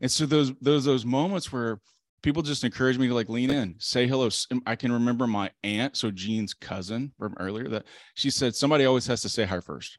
And so those moments where people just encourage me to like lean in, say hello. I can remember my aunt, so Jean's cousin from earlier, that she said, somebody always has to say hi first.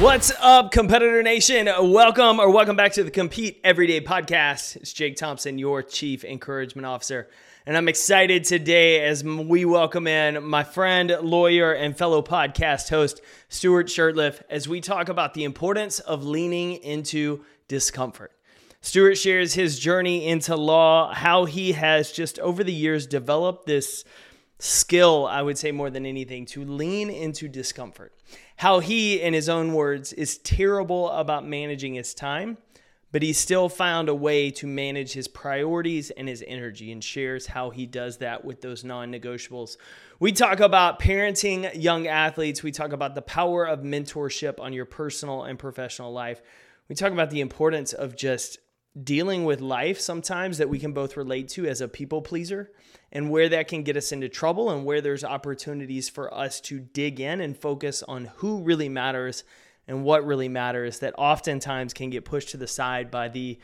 What's up, Competitor Nation? Welcome back to the Compete Everyday Podcast. It's Jake Thompson, your Chief Encouragement Officer, and I'm excited today as we welcome in my friend, lawyer, and fellow podcast host, Stuart Shurtleff, as we talk about the importance of leaning into discomfort. Stuart shares his journey into law, how he has just over the years developed this skill, I would say more than anything, to lean into discomfort. How he, in his own words, is terrible about managing his time, but he still found a way to manage his priorities and his energy, and shares how he does that with those non-negotiables. We talk about parenting young athletes. We talk about the power of mentorship on your personal and professional life. We talk about the importance of just dealing with life sometimes that we can both relate to as a people pleaser, and where that can get us into trouble, and where there's opportunities for us to dig in and focus on who really matters and what really matters, that oftentimes can get pushed to the side by the,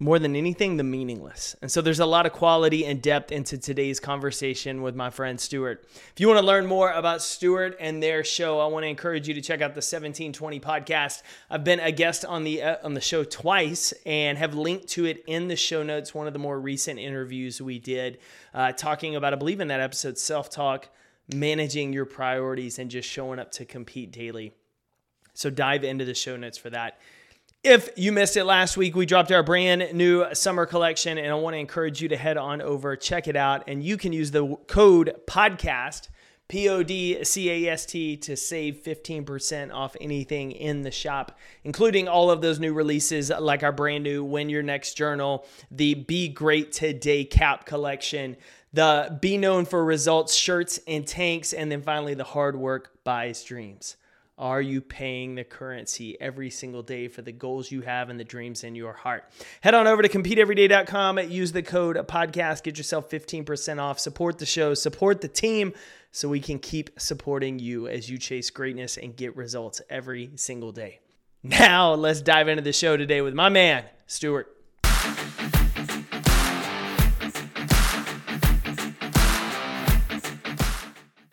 more than anything, the meaningless. And so there's a lot of quality and depth into today's conversation with my friend Stuart. If you want to learn more about Stuart and their show, I want to encourage you to check out the 1720 podcast. I've been a guest on the show twice and have linked to it in the show notes, one of the more recent interviews we did, talking about, I believe in that episode, self-talk, managing your priorities, and just showing up to compete daily. So dive into the show notes for that. If you missed it last week, we dropped our brand new summer collection, and I want to encourage you to head on over, check it out, and you can use the code PODCAST, PODCAST, to save 15% off anything in the shop, including all of those new releases like our brand new Win Your Next Journal, the Be Great Today Cap collection, the Be Known for Results shirts and tanks, and then finally the Hard Work Buys Dreams. Are you paying the currency every single day for the goals you have and the dreams in your heart? Head on over to CompeteEveryday.com. Use the code PODCAST. Get yourself 15% off. Support the show. Support the team so we can keep supporting you as you chase greatness and get results every single day. Now, let's dive into the show today with my man, Stuart.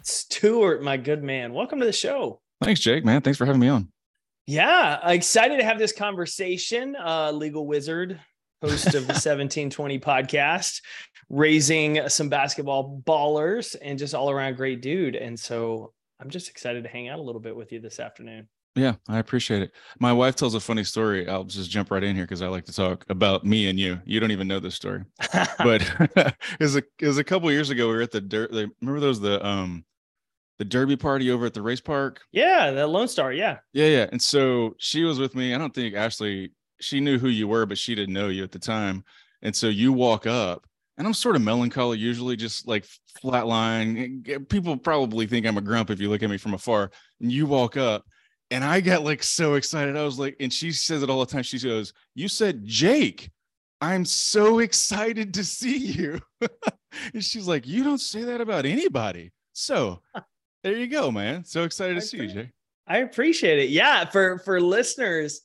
Stuart, my good man. Welcome to the show. Thanks, Jake, man. Thanks for having me on. Yeah, excited to have this conversation. Legal Wizard, host of the 1720 podcast, raising some basketball ballers, and just all around great dude. And so I'm just excited to hang out a little bit with you this afternoon. Yeah, I appreciate it. My wife tells a funny story. I'll just jump right in here because I like to talk about me and you. You don't even know this story. But it was a couple of years ago. We were at the the derby party over at the race park. Yeah, the Lone Star. Yeah. And so she was with me. I don't think Ashley, she knew who you were, but she didn't know you at the time. And so you walk up, and I'm sort of melancholy, usually just like flatline. People probably think I'm a grump if you look at me from afar. And you walk up, and I got like so excited. I was like, and she says it all the time. She goes, "You said Jake. I'm so excited to see you." And she's like, "You don't say that about anybody." So there you go, man. So excited to see you, Jay. I appreciate it. Yeah, for listeners,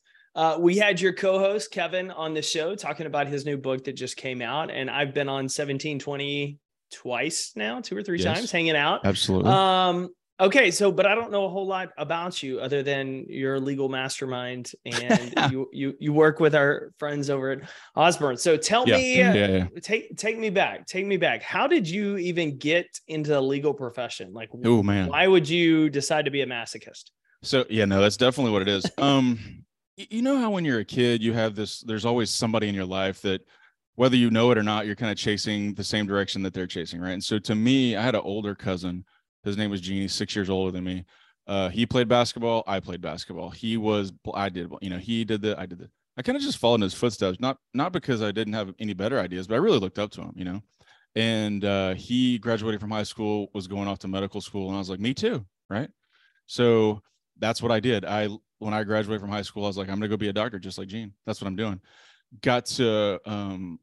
we had your co-host Kevin on the show talking about his new book that just came out, and I've been on 1720 twice now, two or three times, hanging out. Absolutely. Okay, so but I don't know a whole lot about you other than you're a legal mastermind, and you work with our friends over at Osborne. So tell me, take me back. How did you even get into the legal profession? Like, oh man, why would you decide to be a masochist? So yeah, no, that's definitely what it is. You know how when you're a kid, you have this, there's always somebody in your life that, whether you know it or not, you're kind of chasing the same direction that they're chasing, right? And so to me, I had an older cousin. His name was Gene, 6 years older than me. He played basketball. I played basketball. I did. I kind of just followed in his footsteps, not because I didn't have any better ideas, but I really looked up to him, you know? And he graduated from high school, was going off to medical school. And I was like, me too, right? So that's what I did. When I graduated from high school, I was like, I'm going to go be a doctor, just like Gene. That's what I'm doing. Got to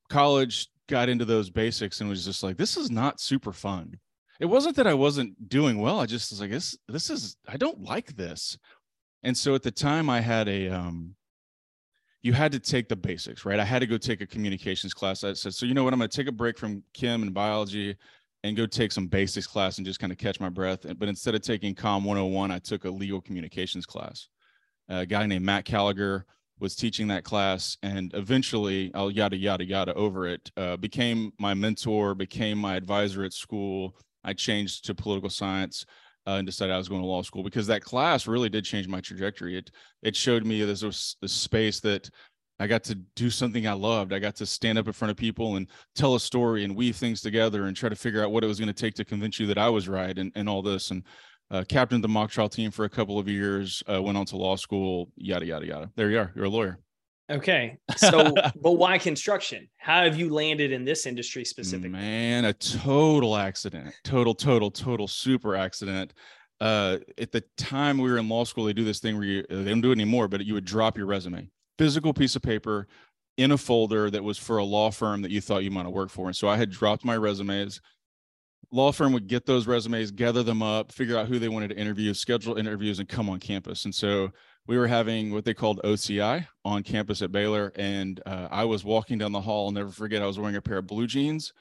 college, got into those basics, and was just like, this is not super fun. It wasn't that I wasn't doing well. I just was like, this is, I don't like this. And so at the time I had you had to take the basics, right? I had to go take a communications class. I said, so you know what, I'm going to take a break from chem and biology and go take some basics class and just kind of catch my breath. But instead of taking Comm 101, I took a legal communications class. A guy named Matt Callagher was teaching that class, and eventually I'll yada, yada, yada over it, became my mentor, became my advisor at school. I changed to political science and decided I was going to law school, because that class really did change my trajectory. It showed me this space that I got to do something I loved. I got to stand up in front of people and tell a story and weave things together and try to figure out what it was going to take to convince you that I was right and all this. And captained the mock trial team for a couple of years, went on to law school, yada, yada, yada. There you are. You're a lawyer. Okay. So, but why construction? How have you landed in this industry specifically? Man, a total accident, total super accident. At the time we were in law school, they do this thing where they don't do it anymore, but you would drop your resume, physical piece of paper in a folder that was for a law firm that you thought you might have worked for. And so I had dropped my resumes. Law firm would get those resumes, gather them up, figure out who they wanted to interview, schedule interviews, and come on campus. And so we were having what they called OCI on campus at Baylor. And I was walking down the hall. I'll never forget. I was wearing a pair of blue jeans,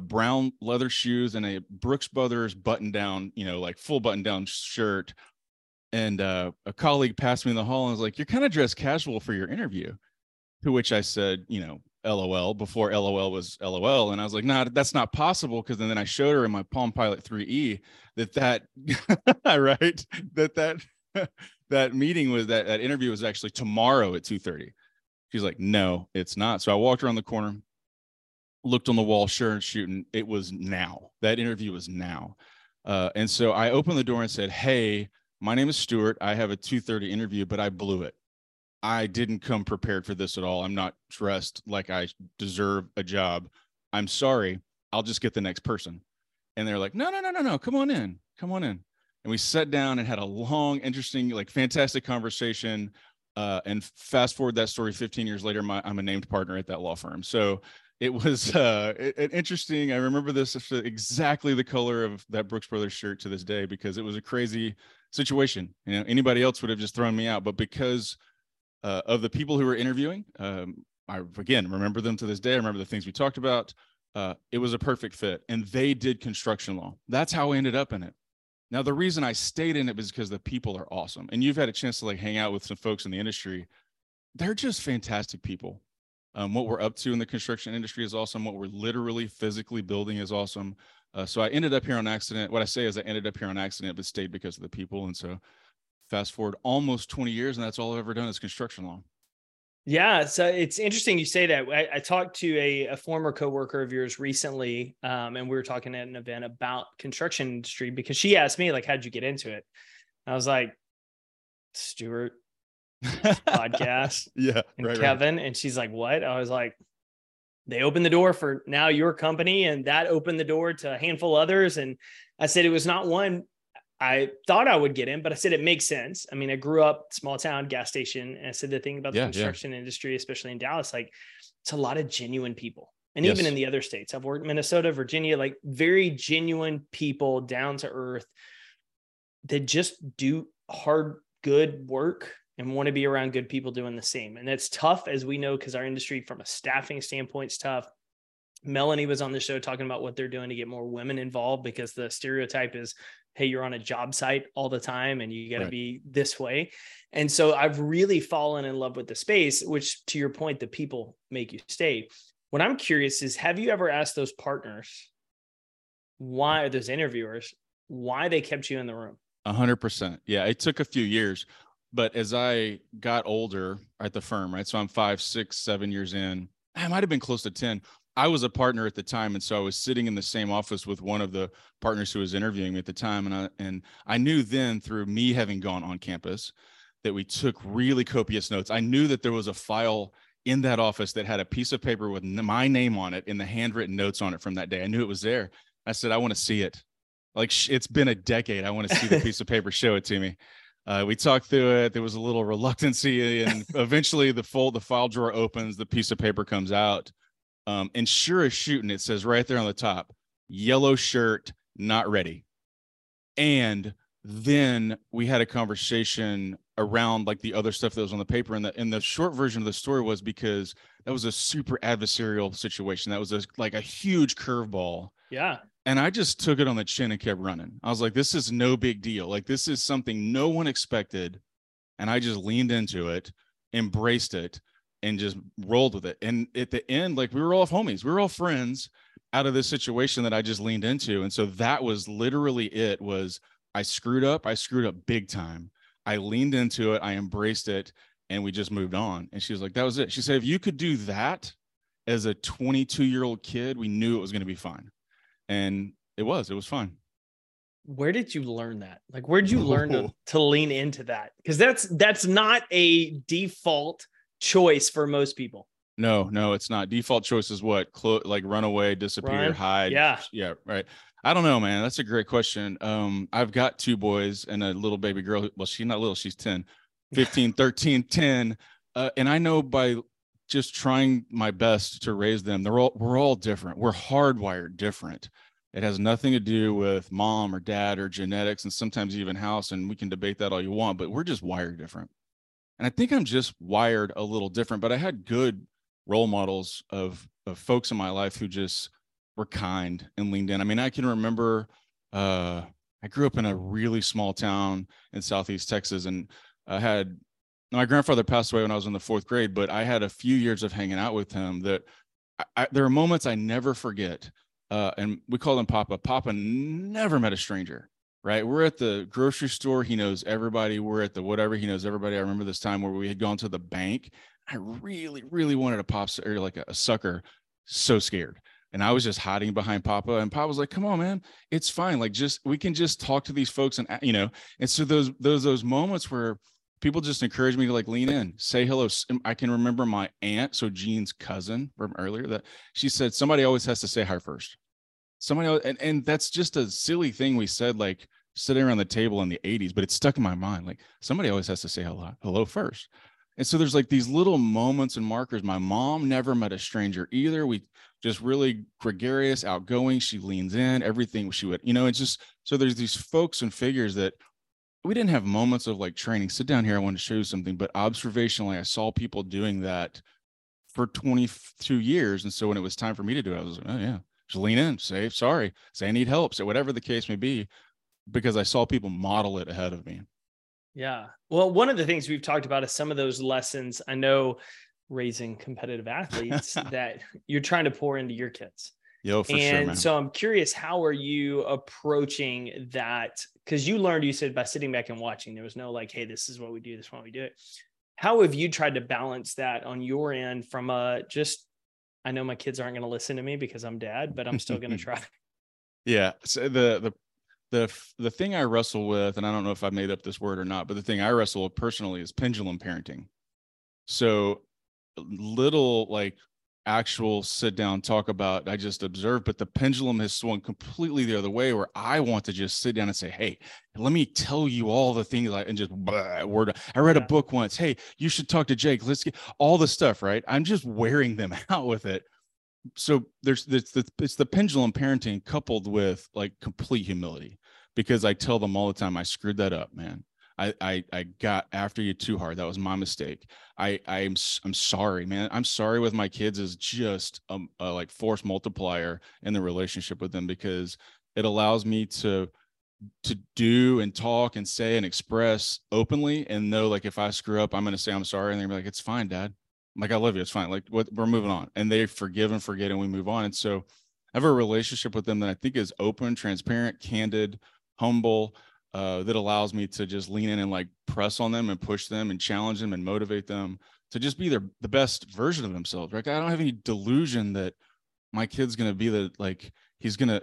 brown leather shoes, and a Brooks Brothers button down, like full button down shirt. And a colleague passed me in the hall and was like, you're kind of dressed casual for your interview. To which I said, LOL, before LOL was LOL. And I was like, nah, that's not possible. Cause then I showed her in my Palm Pilot 3E right. That meeting was that interview was actually tomorrow at 2:30. She's like, no, it's not. So I walked around the corner, looked on the wall, sure and shooting. It was now. That interview was now. And so I opened the door and said, hey, my name is Stuart. I have a 2:30 interview, but I blew it. I didn't come prepared for this at all. I'm not dressed like I deserve a job. I'm sorry. I'll just get the next person. And they're like, no. Come on in. And we sat down and had a long, interesting, fantastic conversation. And fast forward that story 15 years later, I'm a named partner at that law firm. So it was an interesting, I remember this exactly the color of that Brooks Brothers shirt to this day, because it was a crazy situation. Anybody else would have just thrown me out, but because of the people who were interviewing, I again remember them to this day. I remember the things we talked about. It was a perfect fit, and they did construction law. That's how I ended up in it. Now, the reason I stayed in it was because the people are awesome, and you've had a chance to hang out with some folks in the industry. They're just fantastic people. What we're up to in the construction industry is awesome. What we're literally physically building is awesome. So I ended up here on accident. What I say is I ended up here on accident, but stayed because of the people, and so. Fast forward almost 20 years, and that's all I've ever done is construction law. Yeah, so it's interesting you say that. I talked to a former coworker of yours recently, and we were talking at an event about construction industry, because she asked me, how'd you get into it? And I was like, Stuart, podcast, yeah, and right, Kevin. Right. And she's like, what? I was like, they opened the door for now your company, and that opened the door to a handful others. And I said, it was not one I thought I would get in, but I said, it makes sense. I mean, I grew up small town gas station. And I said, the thing about the construction industry, especially in Dallas, it's a lot of genuine people. And even in the other states, I've worked in Minnesota, Virginia, very genuine people, down to earth, that just do hard, good work and want to be around good people doing the same. And that's tough, as we know, because our industry from a staffing standpoint is tough. Melanie was on the show talking about what they're doing to get more women involved, because the stereotype is, hey, you're on a job site all the time and you got to be this way. And so I've really fallen in love with the space, which, to your point, the people make you stay. What I'm curious is, have you ever asked those partners, those interviewers, why they kept you in the room? 100%. Yeah. It took a few years. But as I got older at the firm, right, so I'm 5, 6, 7 years in, I might have been close to 10. I was a partner at the time, and so I was sitting in the same office with one of the partners who was interviewing me at the time, and I knew then through me having gone on campus that we took really copious notes. I knew that there was a file in that office that had a piece of paper with my name on it and the handwritten notes on it from that day. I knew it was there. I said, I want to see it. Like, it's been a decade. I want to see the piece of paper. Show it to me. We talked through it. There was a little reluctancy, and eventually the file drawer opens, the piece of paper comes out. And sure as shooting, it says right there on the top, yellow shirt, not ready. And then we had a conversation around like the other stuff that was on the paper. And the short version of the story was, because that was a super adversarial situation. That was a huge curveball. Yeah. And I just took it on the chin and kept running. I was like, this is no big deal. Like, this is something no one expected. And I just leaned into it, embraced it, and just rolled with it. And at the end, like, we were all homies, we were all friends out of this situation that I just leaned into. And so that was literally it. Was I screwed up big time. I leaned into it, I embraced it, and we just moved on. And she was like, that was it. She said, if you could do that as a 22-year-old kid, we knew it was going to be fine. And it was fine. Where did you learn that? Like, where did you learn to lean into that? Because that's not a default choice for most people. No, it's not. Default choice is what? Run away, disappear, hide. Yeah, right. I don't know, man. That's a great question. I've got 2 boys and a little baby girl. Well, she's not little. She's 10, 15, 13, 10. And I know by just trying my best to raise them, we're all different. We're hardwired different. It has nothing to do with mom or dad or genetics, and sometimes even house. And we can debate that all you want, but we're just wired different. And I think I'm just wired a little different, but I had good role models of folks in my life who just were kind and leaned in. I mean, I can remember, I grew up in a really small town in Southeast Texas, and my grandfather passed away when I was in the 4th grade, but I had a few years of hanging out with him that there are moments I never forget. And we called him Papa. Papa never met a stranger. Right. We're at the grocery store. He knows everybody. We're at the whatever. He knows everybody. I remember this time where we had gone to the bank. I really, really wanted a pop, or like a sucker. So scared. And I was just hiding behind Papa. And Papa was like, come on, man, it's fine. Like, we can just talk to these folks. And, you know, and so those moments where people just encourage me to like lean in, say hello. I can remember my aunt. So Jean's cousin from earlier, that she said, somebody always has to say hi first. Somebody else, and that's just a silly thing we said, like sitting around the table in the 80s, but it stuck in my mind. Like, somebody always has to say hello first. And so there's like these little moments and markers. My mom never met a stranger either. We just really gregarious, outgoing. She leans in everything she would, you know, it's just, so there's these folks and figures that we didn't have moments of like training. Sit down here, I want to show you something. But observationally, I saw people doing that for 22 years. And so when it was time for me to do it, I was like, oh yeah. Just lean in, say, sorry, say I need help, say whatever the case may be, because I saw people model it ahead of me. Yeah. Well, one of the things we've talked about is some of those lessons. I know raising competitive athletes that you're trying to pour into your kids. Yo, for sure, man. And so I'm curious, how are you approaching that? Because you learned, you said, by sitting back and watching. There was no like, hey, this is what we do, this is why we do it. How have you tried to balance that on your end from a just, I know my kids aren't going to listen to me because I'm dad, but I'm still going to try. Yeah. So the thing I wrestle with, and I don't know if I made up this word or not, but the thing I wrestle with personally is pendulum parenting. So little like actual sit down, talk about, I just observe, but the pendulum has swung completely the other way, where I want to just sit down and say, hey, let me tell you all the things and just word. I read a book once. Hey, you should talk to Jake. Let's get all the stuff, right? I'm just wearing them out with it. So it's the pendulum parenting coupled with like complete humility, because I tell them all the time, I screwed that up, man. I got after you too hard. That was my mistake. I'm sorry, man. I'm sorry with my kids is just a like force multiplier in the relationship with them, because it allows me to do and talk and say and express openly, and know like if I screw up, I'm going to say I'm sorry, and they're gonna be like, it's fine, Dad. I'm like, I love you. It's fine. Like, what, we're moving on, and they forgive and forget, and we move on. And so I have a relationship with them that I think is open, transparent, candid, humble. that allows me to just lean in and like press on them and push them and challenge them and motivate them to just be the best version of themselves. Right? I don't have any delusion that my kid's going to be the, like,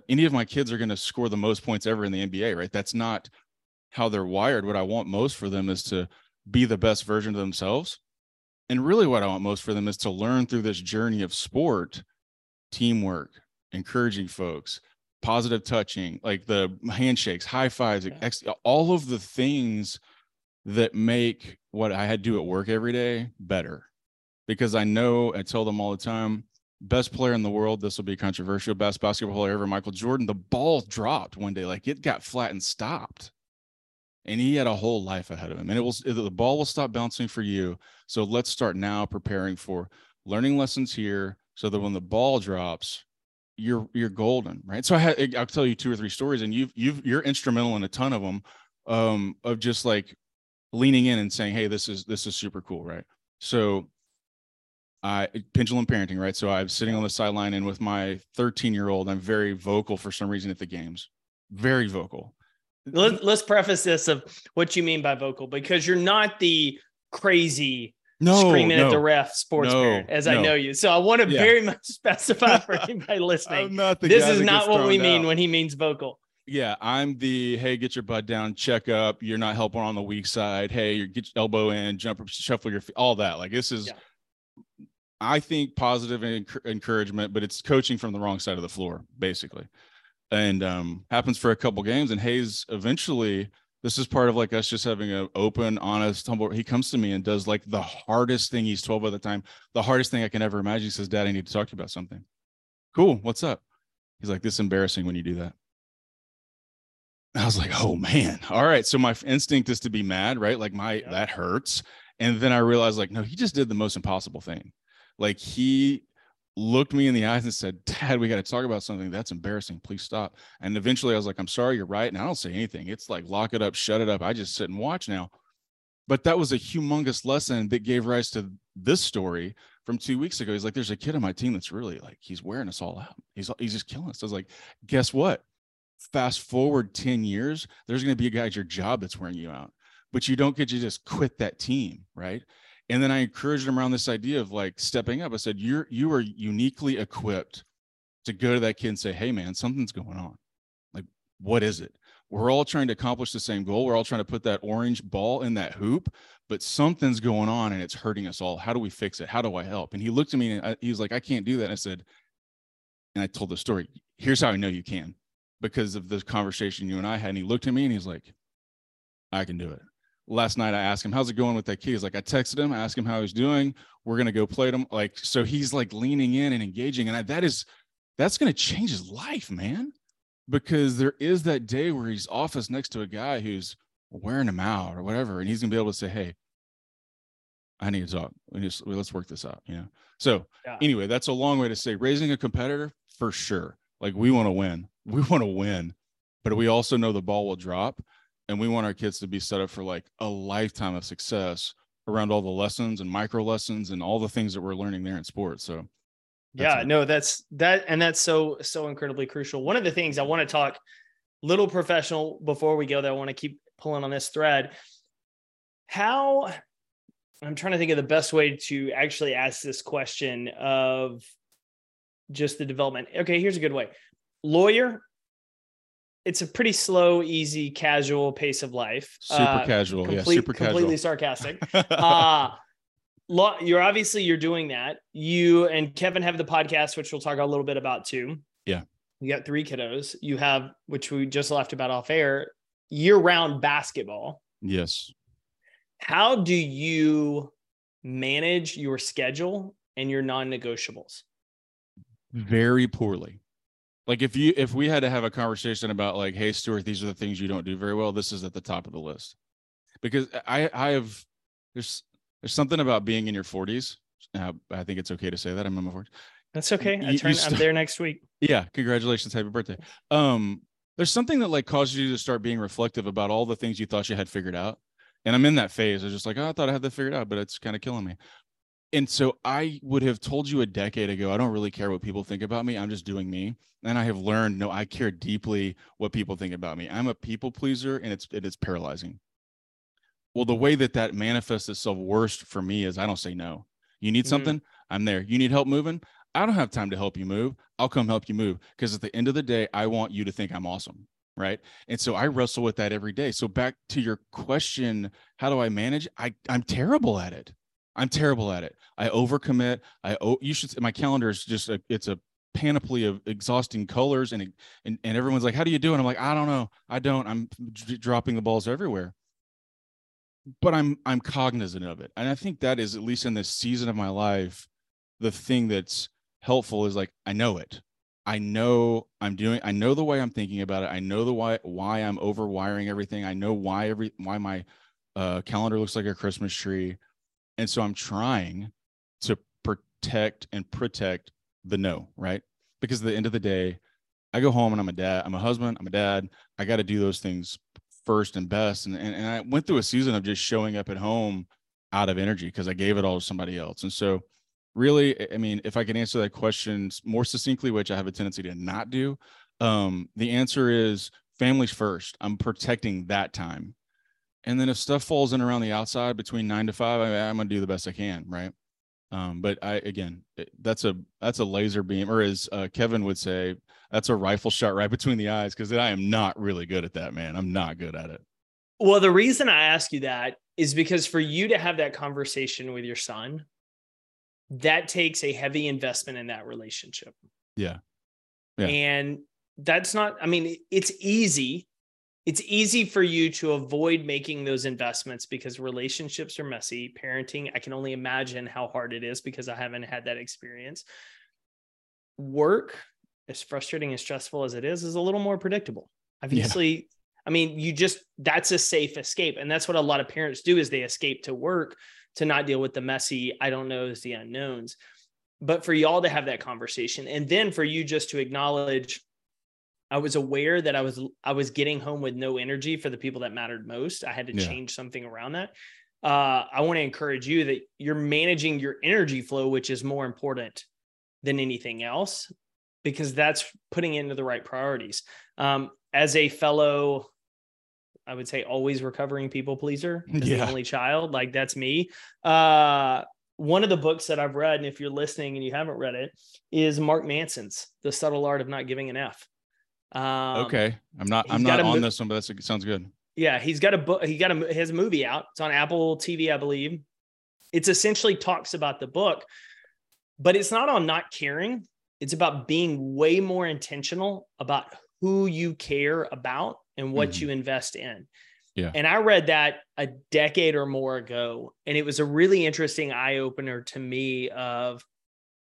any of my kids are going to score the most points ever in the NBA, right? That's not how they're wired. What I want most for them is to be the best version of themselves. And really what I want most for them is to learn through this journey of sport, teamwork, encouraging folks, positive touching, like the handshakes, high fives, all of the things that make what I had to do at work every day better. Because I know, I tell them all the time, best player in the world, this will be controversial, best basketball player ever, Michael Jordan, the ball dropped one day, like it got flat and stopped. And he had a whole life ahead of him. And the ball will stop bouncing for you. So let's start now preparing for learning lessons here so that when the ball drops, you're golden, right? So I'll tell you two or three stories, and you're instrumental in a ton of them, of just like leaning in and saying, hey, this is super cool, right? So pendulum parenting, right? So I'm sitting on the sideline, and with my 13-year-old, I'm very vocal for some reason at the games, very vocal. Let's preface this of what you mean by vocal, because you're not the crazy screaming at the ref sports parent, as I know you. So I want to very much specify for anybody listening. I'm not the guy that gets what we mean when he means vocal. Yeah, I'm the, hey, get your butt down, check up. You're not helping on the weak side. Hey, get your elbow in, jump up, shuffle your feet, all that. Like this is, I think, positive encouragement, but it's coaching from the wrong side of the floor, basically. And happens for a couple games, and Hayes eventually, this is part of like us just having an open, honest, humble, he comes to me and does like the hardest thing. He's 12 by the time, the hardest thing I can ever imagine. He says, Dad, I need to talk to you about something. Cool, what's up? He's like, this is embarrassing when you do that. I was like, oh man, all right. So my instinct is to be mad, right? Like that hurts. And then I realized like, no, he just did the most impossible thing. Like he looked me in the eyes and said, Dad, we got to talk about something. That's embarrassing. Please stop. And eventually I was like, I'm sorry, you're right. And I don't say anything. It's like, lock it up, shut it up. I just sit and watch now. But that was a humongous lesson that gave rise to this story from 2 weeks ago. He's like, there's a kid on my team that's really like, he's wearing us all out. He's just killing us. I was like, guess what? Fast forward 10 years, there's going to be a guy at your job that's wearing you out, but you don't get to just quit that team, right? And then I encouraged him around this idea of like stepping up. I said, you are uniquely equipped to go to that kid and say, hey man, something's going on. Like, what is it? We're all trying to accomplish the same goal. We're all trying to put that orange ball in that hoop, but something's going on and it's hurting us all. How do we fix it? How do I help? And he looked at me and he was like, I can't do that. And I said, and I told the story, here's how I know you can, because of the conversation you and I had. And he looked at me and he's like, I can do it. Last night I asked him, how's it going with that kid? He's like, I texted him, I asked him how he's doing. We're going to go play him. Like, so he's like leaning in and engaging. And that's going to change his life, man. Because there is that day where he's off us next to a guy who's wearing him out or whatever. And he's gonna be able to say, hey, I need to talk. Let's work this out. You know? So anyway, that's a long way to say raising a competitor for sure. Like we want to win, but we also know the ball will drop. And we want our kids to be set up for like a lifetime of success around all the lessons and micro lessons and all the things that we're learning there in sports. So that's so incredibly crucial. One of the things I want to talk little professional before we go there, I want to keep pulling on this thread. I'm trying to think of the best way to actually ask this question of just the development. Okay. Here's a good way. Lawyer. It's a pretty slow, easy, casual pace of life. Super casual. Super casual. Completely sarcastic. You're doing that. You and Kevin have the podcast, which we'll talk a little bit about too. Yeah. You got three kiddos. You have, which we just left about off air, year-round basketball. Yes. How do you manage your schedule and your non-negotiables? Very poorly. Like if we had to have a conversation about like, hey, Stuart, these are the things you don't do very well, this is at the top of the list. Because there's something about being in your 40s. I think it's okay to say that. I'm in my 40s. That's okay. I'm there next week. Yeah. Congratulations. Happy birthday. There's something that like causes you to start being reflective about all the things you thought you had figured out. And I'm in that phase. I was just like, oh, I thought I had that figured out, but it's kind of killing me. And so I would have told you a decade ago, I don't really care what people think about me. I'm just doing me. And I have learned, no, I care deeply what people think about me. I'm a people pleaser, and it is paralyzing. Well, the way that manifests itself worst for me is I don't say no. You need something? I'm there. You need help moving? I don't have time to help you move. I'll come help you move. Because at the end of the day, I want you to think I'm awesome. Right. And so I wrestle with that every day. So back to your question, how do I manage? I'm terrible at it. I overcommit. You should. My calendar is just it's a panoply of exhausting colors, and everyone's like, "How do you do it?" I'm like, "I don't know. I don't. I'm dropping the balls everywhere." But I'm cognizant of it, and I think that is, at least in this season of my life, the thing that's helpful is like, I know it. I know I'm doing. I know the way I'm thinking about it. I know the why I'm overwiring everything. I know why my calendar looks like a Christmas tree. And so I'm trying to protect the no, right? Because at the end of the day, I go home and I'm a husband, I'm a dad. I got to do those things first and best. And I went through a season of just showing up at home out of energy because I gave it all to somebody else. And so really, I mean, if I could answer that question more succinctly, which I have a tendency to not do, the answer is families first. I'm protecting that time. And then if stuff falls in around the outside between 9 to 5, I'm going to do the best I can. Right. But that's a laser beam, or as Kevin would say, that's a rifle shot right between the eyes. Cause I am not really good at that, man. I'm not good at it. Well, the reason I ask you that is because for you to have that conversation with your son, that takes a heavy investment in that relationship. Yeah. And that's not, I mean, it's easy. It's easy for you to avoid making those investments because relationships are messy. Parenting, I can only imagine how hard it is because I haven't had that experience. Work, as frustrating and stressful as it is a little more predictable. Obviously, yeah. I mean, that's a safe escape. And that's what a lot of parents do is they escape to work to not deal with the messy, I don't know, is the unknowns. But for y'all to have that conversation, and then for you just to acknowledge, I was aware that I was getting home with no energy for the people that mattered most. I had to change something around that. I want to encourage you that you're managing your energy flow, which is more important than anything else, because that's putting into the right priorities. As a fellow, I would say always recovering people pleaser, as the only child, like that's me. One of the books that I've read, and if you're listening and you haven't read it, is Mark Manson's The Subtle Art of Not Giving an F. Okay. I'm not on this one, but that sounds good. Yeah. He's got a book. He got his movie out. It's on Apple TV, I believe. It's essentially talks about the book, but it's not on not caring. It's about being way more intentional about who you care about and what you invest in. Yeah. And I read that a decade or more ago, and it was a really interesting eye opener to me of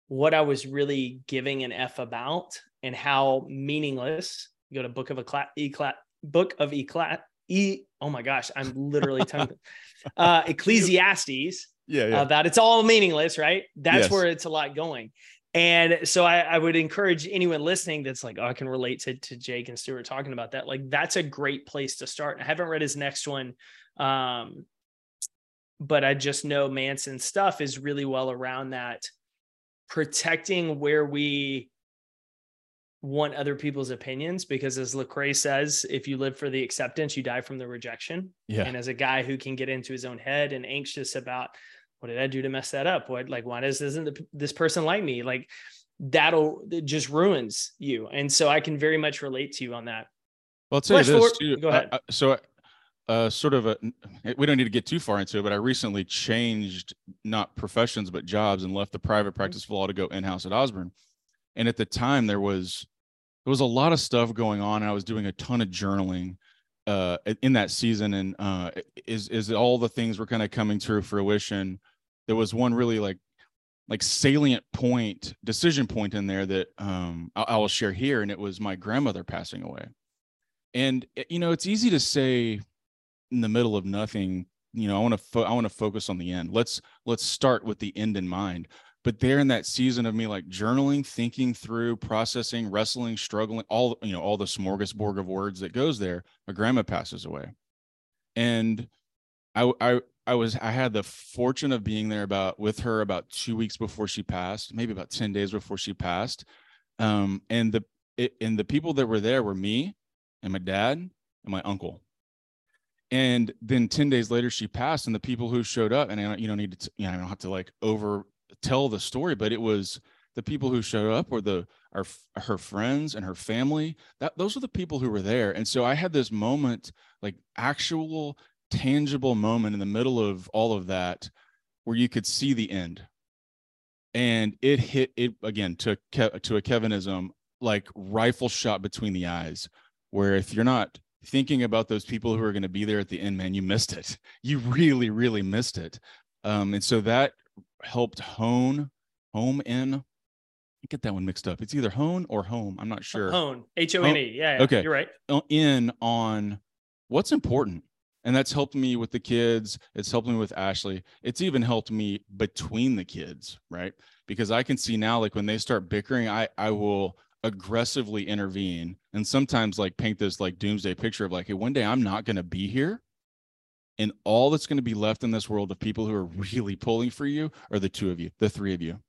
what I was really giving an F about. And how meaningless. You go to Ecclesiastes. Yeah. About it's all meaningless, right? That's where it's a lot going. And so I would encourage anyone listening that's like, oh, I can relate to Jake and Stuart talking about that. Like, that's a great place to start. I haven't read his next one, but I just know Manson's stuff is really well around that, protecting where we want other people's opinions, because as Lecrae says, if you live for the acceptance, you die from the rejection. Yeah. And as a guy who can get into his own head and anxious about what did I do to mess that up? Why isn't this person like me? Like it just ruins you. And so I can very much relate to you on that. Well, I'll tell you this too. Go ahead. We don't need to get too far into it, but I recently changed not professions, but jobs, and left the private practice of law to go in-house at Osborne. And at the time there was a lot of stuff going on. I was doing a ton of journaling in that season, and is all the things were kind of coming to fruition. There was one really like salient decision point in there that I will share here, and it was my grandmother passing away. And you know, it's easy to say in the middle of nothing, you know, I want to focus on the end. Let's start with the end in mind. But there in that season of me, like journaling, thinking through, processing, wrestling, struggling, all the smorgasbord of words that goes there, my grandma passes away. And I I had the fortune of being there with her about 2 weeks before she passed, maybe about 10 days before she passed. And the people that were there were me and my dad and my uncle. And then 10 days later she passed, and the people who showed up, and I don't have to tell the story, but it was the people who showed up were her friends and her family. Those are the people who were there. And so I had this moment, actual tangible moment in the middle of all of that, where you could see the end. And it hit, it again, to a Kevinism, like rifle shot between the eyes, where if you're not thinking about those people who are going to be there at the end, man, you missed it. You really, really missed it. And so that helped home in. I get that one mixed up. It's either hone or home. I'm not sure. Hone, H-O-N-E. Yeah. Okay. You're right. In on what's important. And that's helped me with the kids. It's helped me with Ashley. It's even helped me between the kids, right? Because I can see now, when they start bickering, I will aggressively intervene, and sometimes paint this doomsday picture of hey, one day I'm not going to be here, and all that's going to be left in this world of people who are really pulling for you are the two of you, the three of you.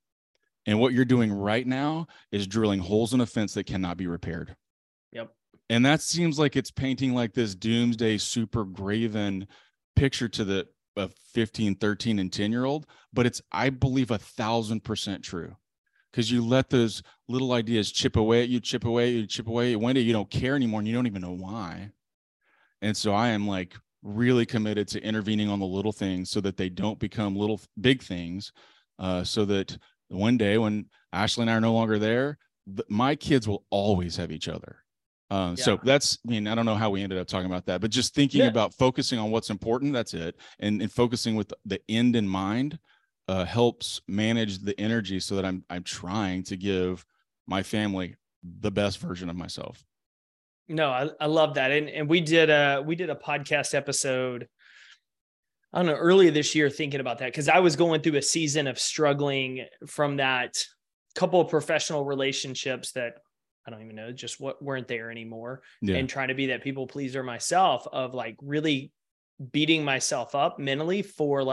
And what you're doing right now is drilling holes in a fence that cannot be repaired. Yep. And that seems like it's painting this doomsday, super graven picture to the 15, 13, and 10-year-old, but it's, I believe, 1,000% true. Because you let those little ideas chip away. One day you don't care anymore, and you don't even know why. And so I am really committed to intervening on the little things so that they don't become little big things. So that one day when Ashley and I are no longer there, my kids will always have each other. Yeah. So that's, I don't know how we ended up talking about that, but just thinking about focusing on what's important. That's it. And focusing with the end in mind. Helps manage the energy so that I'm trying to give my family the best version of myself. No, I love that. And we did a podcast episode, I don't know, earlier this year thinking about that, because I was going through a season of struggling from that couple of professional relationships that I don't even know, just what weren't there anymore, and trying to be that people pleaser myself of really beating myself up mentally for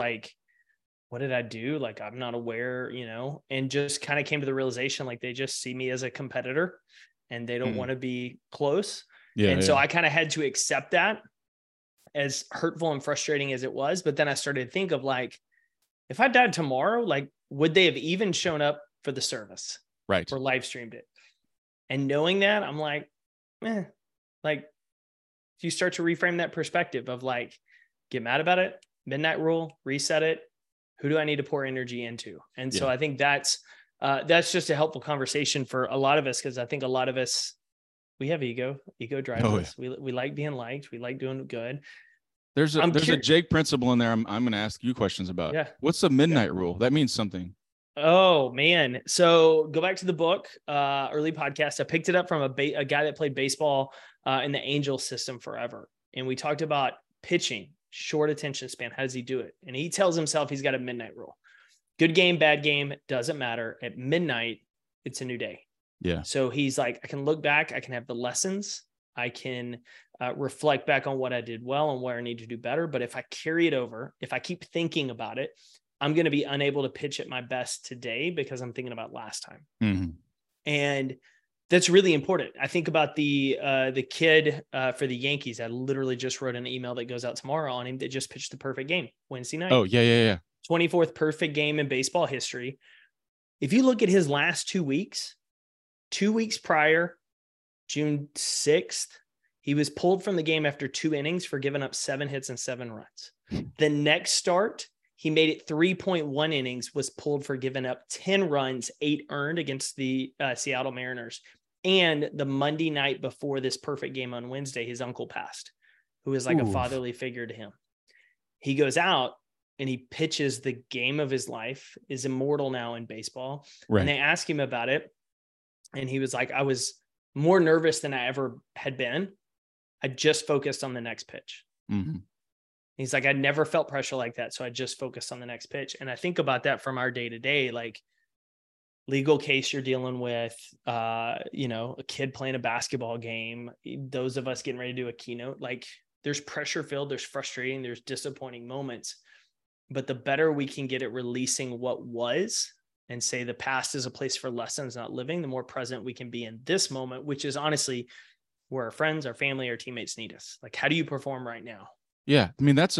what did I do? I'm not aware, and just kind of came to the realization, they just see me as a competitor and they don't want to be close. Yeah, and so I kind of had to accept that, as hurtful and frustrating as it was. But then I started to think of if I died tomorrow, would they have even shown up for the service? Right. Or live streamed it. And knowing that, I'm if you start to reframe that perspective of get mad about it, midnight rule, reset it. Who do I need to pour energy into? And so I think that's just a helpful conversation for a lot of us. Cause I think a lot of us, we have ego drives us. We like being liked. We like doing good. There's a Jake principle in there. I'm going to ask you questions about. Yeah. What's the midnight rule? That means something. Oh man. So go back to the book, early podcast. I picked it up from a guy that played baseball in the Angel system forever. And we talked about pitching. Short attention span. How does he do it? And he tells himself he's got a midnight rule. Good game, bad game, doesn't matter. At midnight, it's a new day. Yeah. So he's I can look back. I can have the lessons. I can reflect back on what I did well and where I need to do better. But if I carry it over, if I keep thinking about it, I'm going to be unable to pitch at my best today because I'm thinking about last time. Mm-hmm. And that's really important. I think about the kid for the Yankees. I literally just wrote an email that goes out tomorrow on him that just pitched the perfect game Wednesday night. Oh, yeah. 24th perfect game in baseball history. If you look at his last 2 weeks, 2 weeks prior, June 6th, he was pulled from the game after 2 innings for giving up 7 hits and 7 runs. The next start, he made it 3.1 innings, was pulled for giving up 10 runs, 8 earned against the Seattle Mariners. And the Monday night before this perfect game on Wednesday, his uncle passed, who is a fatherly figure to him. He goes out and he pitches the game of his life, is immortal now in baseball. Right. And they ask him about it. And he was I was more nervous than I ever had been. I just focused on the next pitch. Mm-hmm. He's I never felt pressure like that. So I just focused on the next pitch. And I think about that from our day to day, legal case you're dealing with, a kid playing a basketball game, those of us getting ready to do a keynote, there's pressure filled, there's frustrating, there's disappointing moments. but the better we can get at releasing what was and say the past is a place for lessons, not living, the more present we can be in this moment, which is honestly where our friends, our family, our teammates need us. Like, how do you perform right now? Yeah. I mean, that's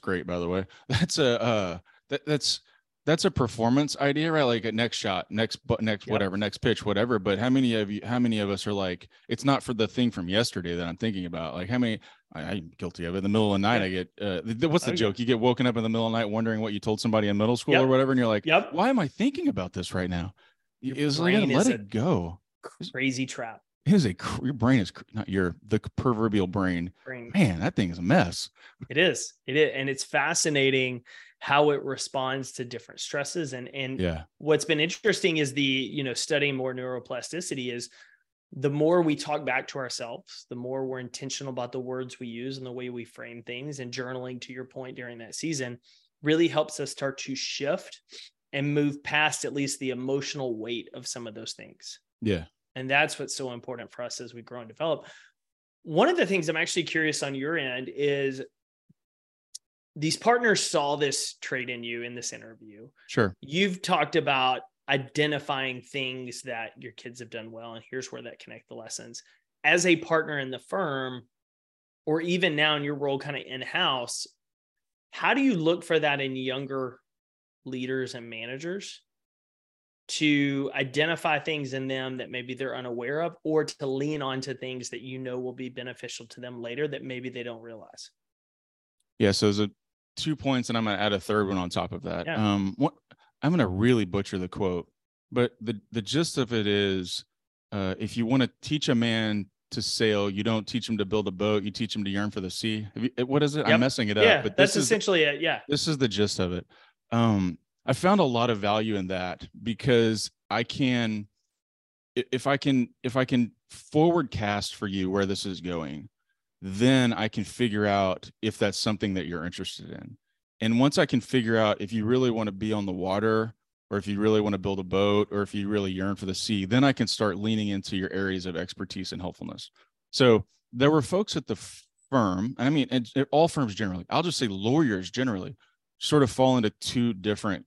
great, by the way. That's a, that's a performance idea, right? Like a next shot, next, whatever, next pitch, whatever. But how many of us are like, it's not for the thing from yesterday that I'm thinking about. Like how many, I'm guilty of it in the middle of the night. I get, what's the joke? You get woken up in the middle of the night wondering what you told somebody in middle school or whatever. And you're like, why am I thinking about this right now? It's like, let it go. Crazy trap. It is your brain is not the proverbial brain. Man, that thing is a mess. It is. And it's fascinating how it responds to different stresses. And what's been interesting is studying more neuroplasticity is the more we talk back to ourselves, the more we're intentional about the words we use and the way we frame things, and journaling, to your point, during that season really helps us start to shift and move past at least the emotional weight of some of those things. Yeah. And that's what's so important for us as we grow and develop. One of the things I'm actually curious on your end is these partners saw this trait in you in this interview. Sure. You've talked about identifying things that your kids have done well, and here's where that connect the lessons. As a partner in the firm, or even now in your role kind of in-house, how do you look for that in younger leaders and managers, to identify things in them that maybe they're unaware of, or to lean onto things that will be beneficial to them later that maybe they don't realize? Yeah. So there's 2 points, and I'm going to add a third one on top of that. Yeah. I'm going to really butcher the quote, but the gist of it is, if you want to teach a man to sail, you don't teach him to build a boat. You teach him to yearn for the sea. What is it? Yep. I'm messing it up, but that's essentially it. Yeah. This is the gist of it. I found a lot of value in that, because if I can forward cast for you where this is going, then I can figure out if that's something that you're interested in. And once I can figure out if you really want to be on the water, or if you really want to build a boat, or if you really yearn for the sea, then I can start leaning into your areas of expertise and helpfulness. So there were folks at the firm, I mean, and all firms generally, I'll just say lawyers generally, sort of fall into two different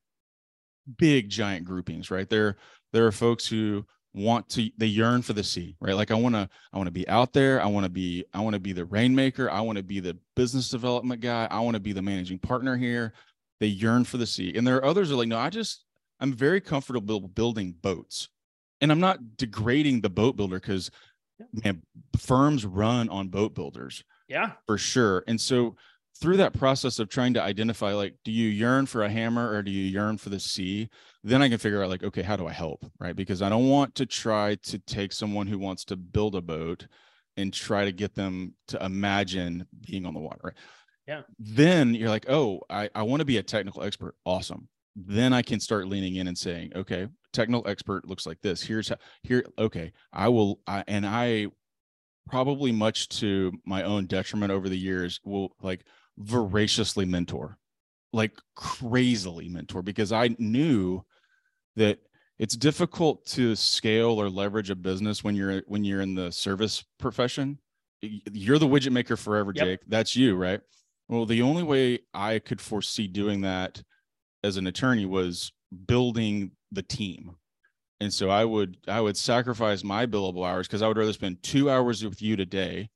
big giant groupings, right? There are folks who they yearn for the sea, right? Like I want to be out there. I want to be the rainmaker. I want to be the business development guy. I want to be the managing partner here. They yearn for the sea. And there are others who are like, no, I'm very comfortable building boats, and I'm not degrading the boat builder, because man, firms run on boat builders. Yeah, for sure. And so through that process of trying to identify, like, do you yearn for a hammer or do you yearn for the sea? Then I can figure out, like, okay, how do I help, right? Because I don't want to try to take someone who wants to build a boat and try to get them to imagine being on the water, right? Yeah. Then you're like, oh, I want to be a technical expert. Awesome. Then I can start leaning in and saying, okay, technical expert looks like this. Okay, I probably, much to my own detriment over the years, will like voraciously mentor, like crazily mentor, because I knew that it's difficult to scale or leverage a business when you're in the service profession. You're the widget maker forever, Jake. That's you, right? Well, the only way I could foresee doing that as an attorney was building the team. And so I would sacrifice my billable hours, because I would rather spend 2 hours with you today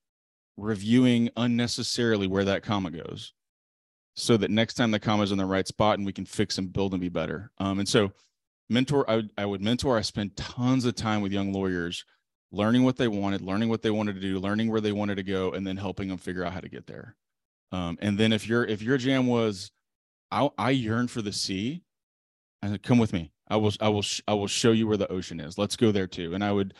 reviewing unnecessarily where that comma goes, so that next time the comma is in the right spot and we can fix and build and be better. And so I would mentor. I spent tons of time with young lawyers, learning what they wanted, learning what they wanted to do, learning where they wanted to go, and then helping them figure out how to get there. And then if your jam was, I yearn for the sea, I said, come with me. I will show you where the ocean is. Let's go there too. And I would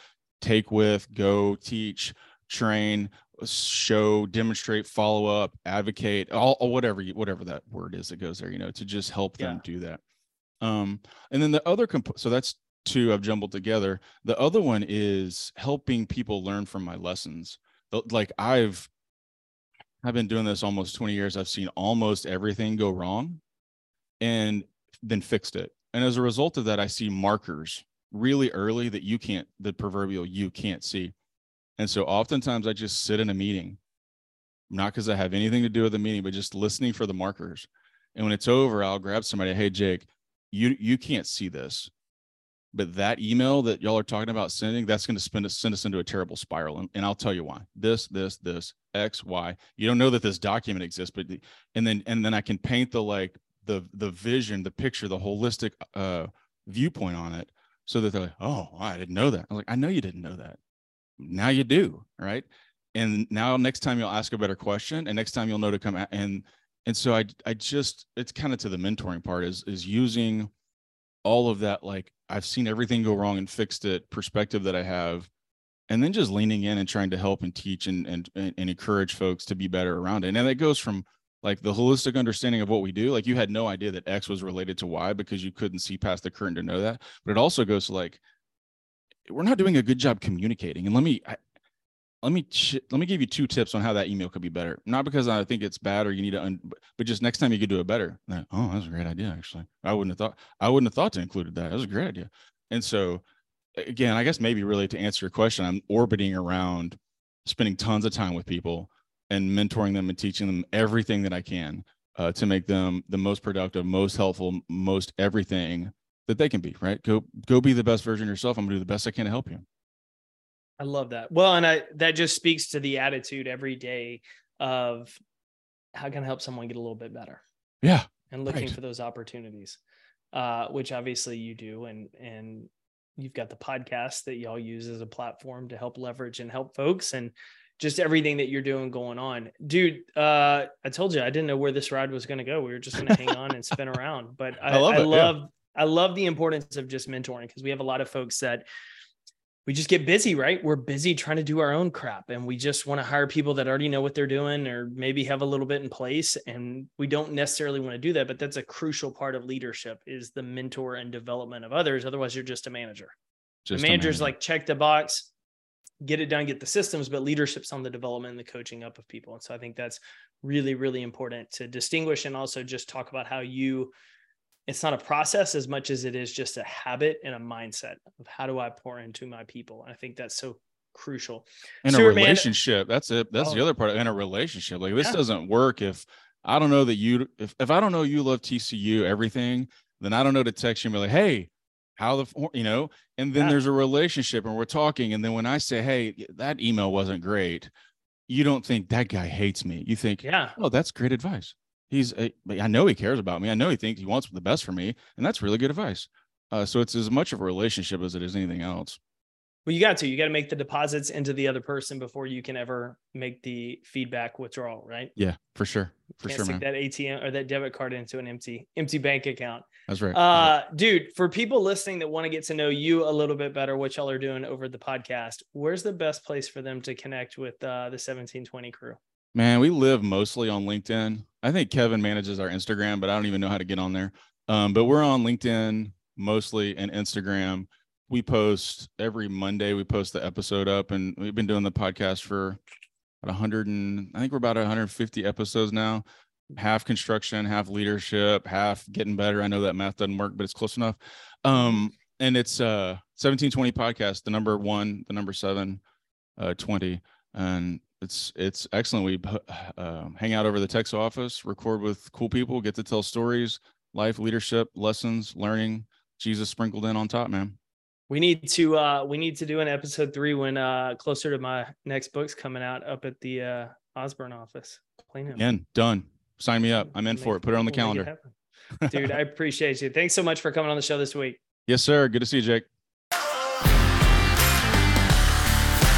go teach, train, show, demonstrate, follow up, advocate, all whatever that word is that goes there, to just help them do that. And then the other so that's two I've jumbled together. The other one is helping people learn from my lessons. Like I've been doing this almost 20 years. I've seen almost everything go wrong and then fixed it. And as a result of that, I see markers really early that you can't see. And so oftentimes I just sit in a meeting, not because I have anything to do with the meeting, but just listening for the markers. And when it's over, I'll grab somebody. Hey, Jake, you can't see this, but that email that y'all are talking about sending, that's going to send us into a terrible spiral. And I'll tell you why. This, X, Y. You don't know that this document exists, but and then I can paint the vision, the picture, the holistic viewpoint on it, so that they're like, oh, I didn't know that. I was like, I know you didn't know that. Now you do, right? And now next time you'll ask a better question, and next time you'll know to come at, and so I just, it's kind of to the mentoring part is using all of that, like I've seen everything go wrong and fixed it perspective that I have, and then just leaning in and trying to help and teach and encourage folks to be better around it. And that goes from like the holistic understanding of what we do. Like you had no idea that X was related to Y because you couldn't see past the curtain to know that. But it also goes to like, we're not doing a good job communicating. And let me give you two tips on how that email could be better. Not because I think it's bad or you need to, but just next time you could do it better. Like, oh, that's a great idea. Actually, I wouldn't have thought to include that. That was a great idea. And so again, I guess maybe really to answer your question, I'm orbiting around spending tons of time with people and mentoring them and teaching them everything that I can to make them the most productive, most helpful, most everything that they can be, right? Go be the best version of yourself. I'm gonna do the best I can to help you. I love that. Well, and that just speaks to the attitude every day of how can I help someone get a little bit better? Yeah. And looking for those opportunities, which obviously you do. And you've got the podcast that y'all use as a platform to help leverage and help folks. And just everything that you're doing going on, dude. I told you, I didn't know where this ride was going to go. We were just going to hang on and spin around, but I love the importance of just mentoring. Cause we have a lot of folks that we just get busy, right? We're busy trying to do our own crap. And we just want to hire people that already know what they're doing or maybe have a little bit in place. And we don't necessarily want to do that, but that's a crucial part of leadership is the mentor and development of others. Otherwise you're just a manager. Like check the box, get it done, get the systems, but leadership's on the development and the coaching up of people. And so I think that's really, really important to distinguish and also just talk about how it's not a process as much as it is just a habit and a mindset of how do I pour into my people? And I think that's so crucial. And Stuart, a relationship, man, that's it. That's the other part of in a relationship. Like this doesn't work. If I don't know that you, if I don't know, you love TCU, everything, then I don't know to text you and be like, hey, there's a relationship and we're talking. And then when I say, hey, that email wasn't great. You don't think that guy hates me. You think, oh, that's great advice. I know he cares about me. I know he thinks he wants the best for me. And that's really good advice. So it's as much of a relationship as it is anything else. Well, you got to make the deposits into the other person before you can ever make the feedback withdrawal. Right. Yeah, for sure. For sure, man. That ATM or that debit card into an empty bank account. That's right. Dude, for people listening that want to get to know you a little bit better, what y'all are doing over the podcast, where's the best place for them to connect with the 1720 crew? Man, we live mostly on LinkedIn. I think Kevin manages our Instagram, but I don't even know how to get on there. But we're on LinkedIn mostly and Instagram. We post every Monday, we post the episode up, and we've been doing the podcast for about 150 episodes now, half construction, half leadership, half getting better. I know that math doesn't work, but it's close enough. And it's 1720 podcast, the number 1, the number 7, 20. And it's excellent. We hang out over the Texas office, record with cool people, get to tell stories, life, leadership, lessons, learning, Jesus sprinkled in on top, man. We need to do an episode 3 when closer to my next book's coming out up at the Osborne office. Again, done. Sign me up. I'm in for it. Put it on the calendar. Dude, I appreciate you. Thanks so much for coming on the show this week. Yes, sir. Good to see you, Jake.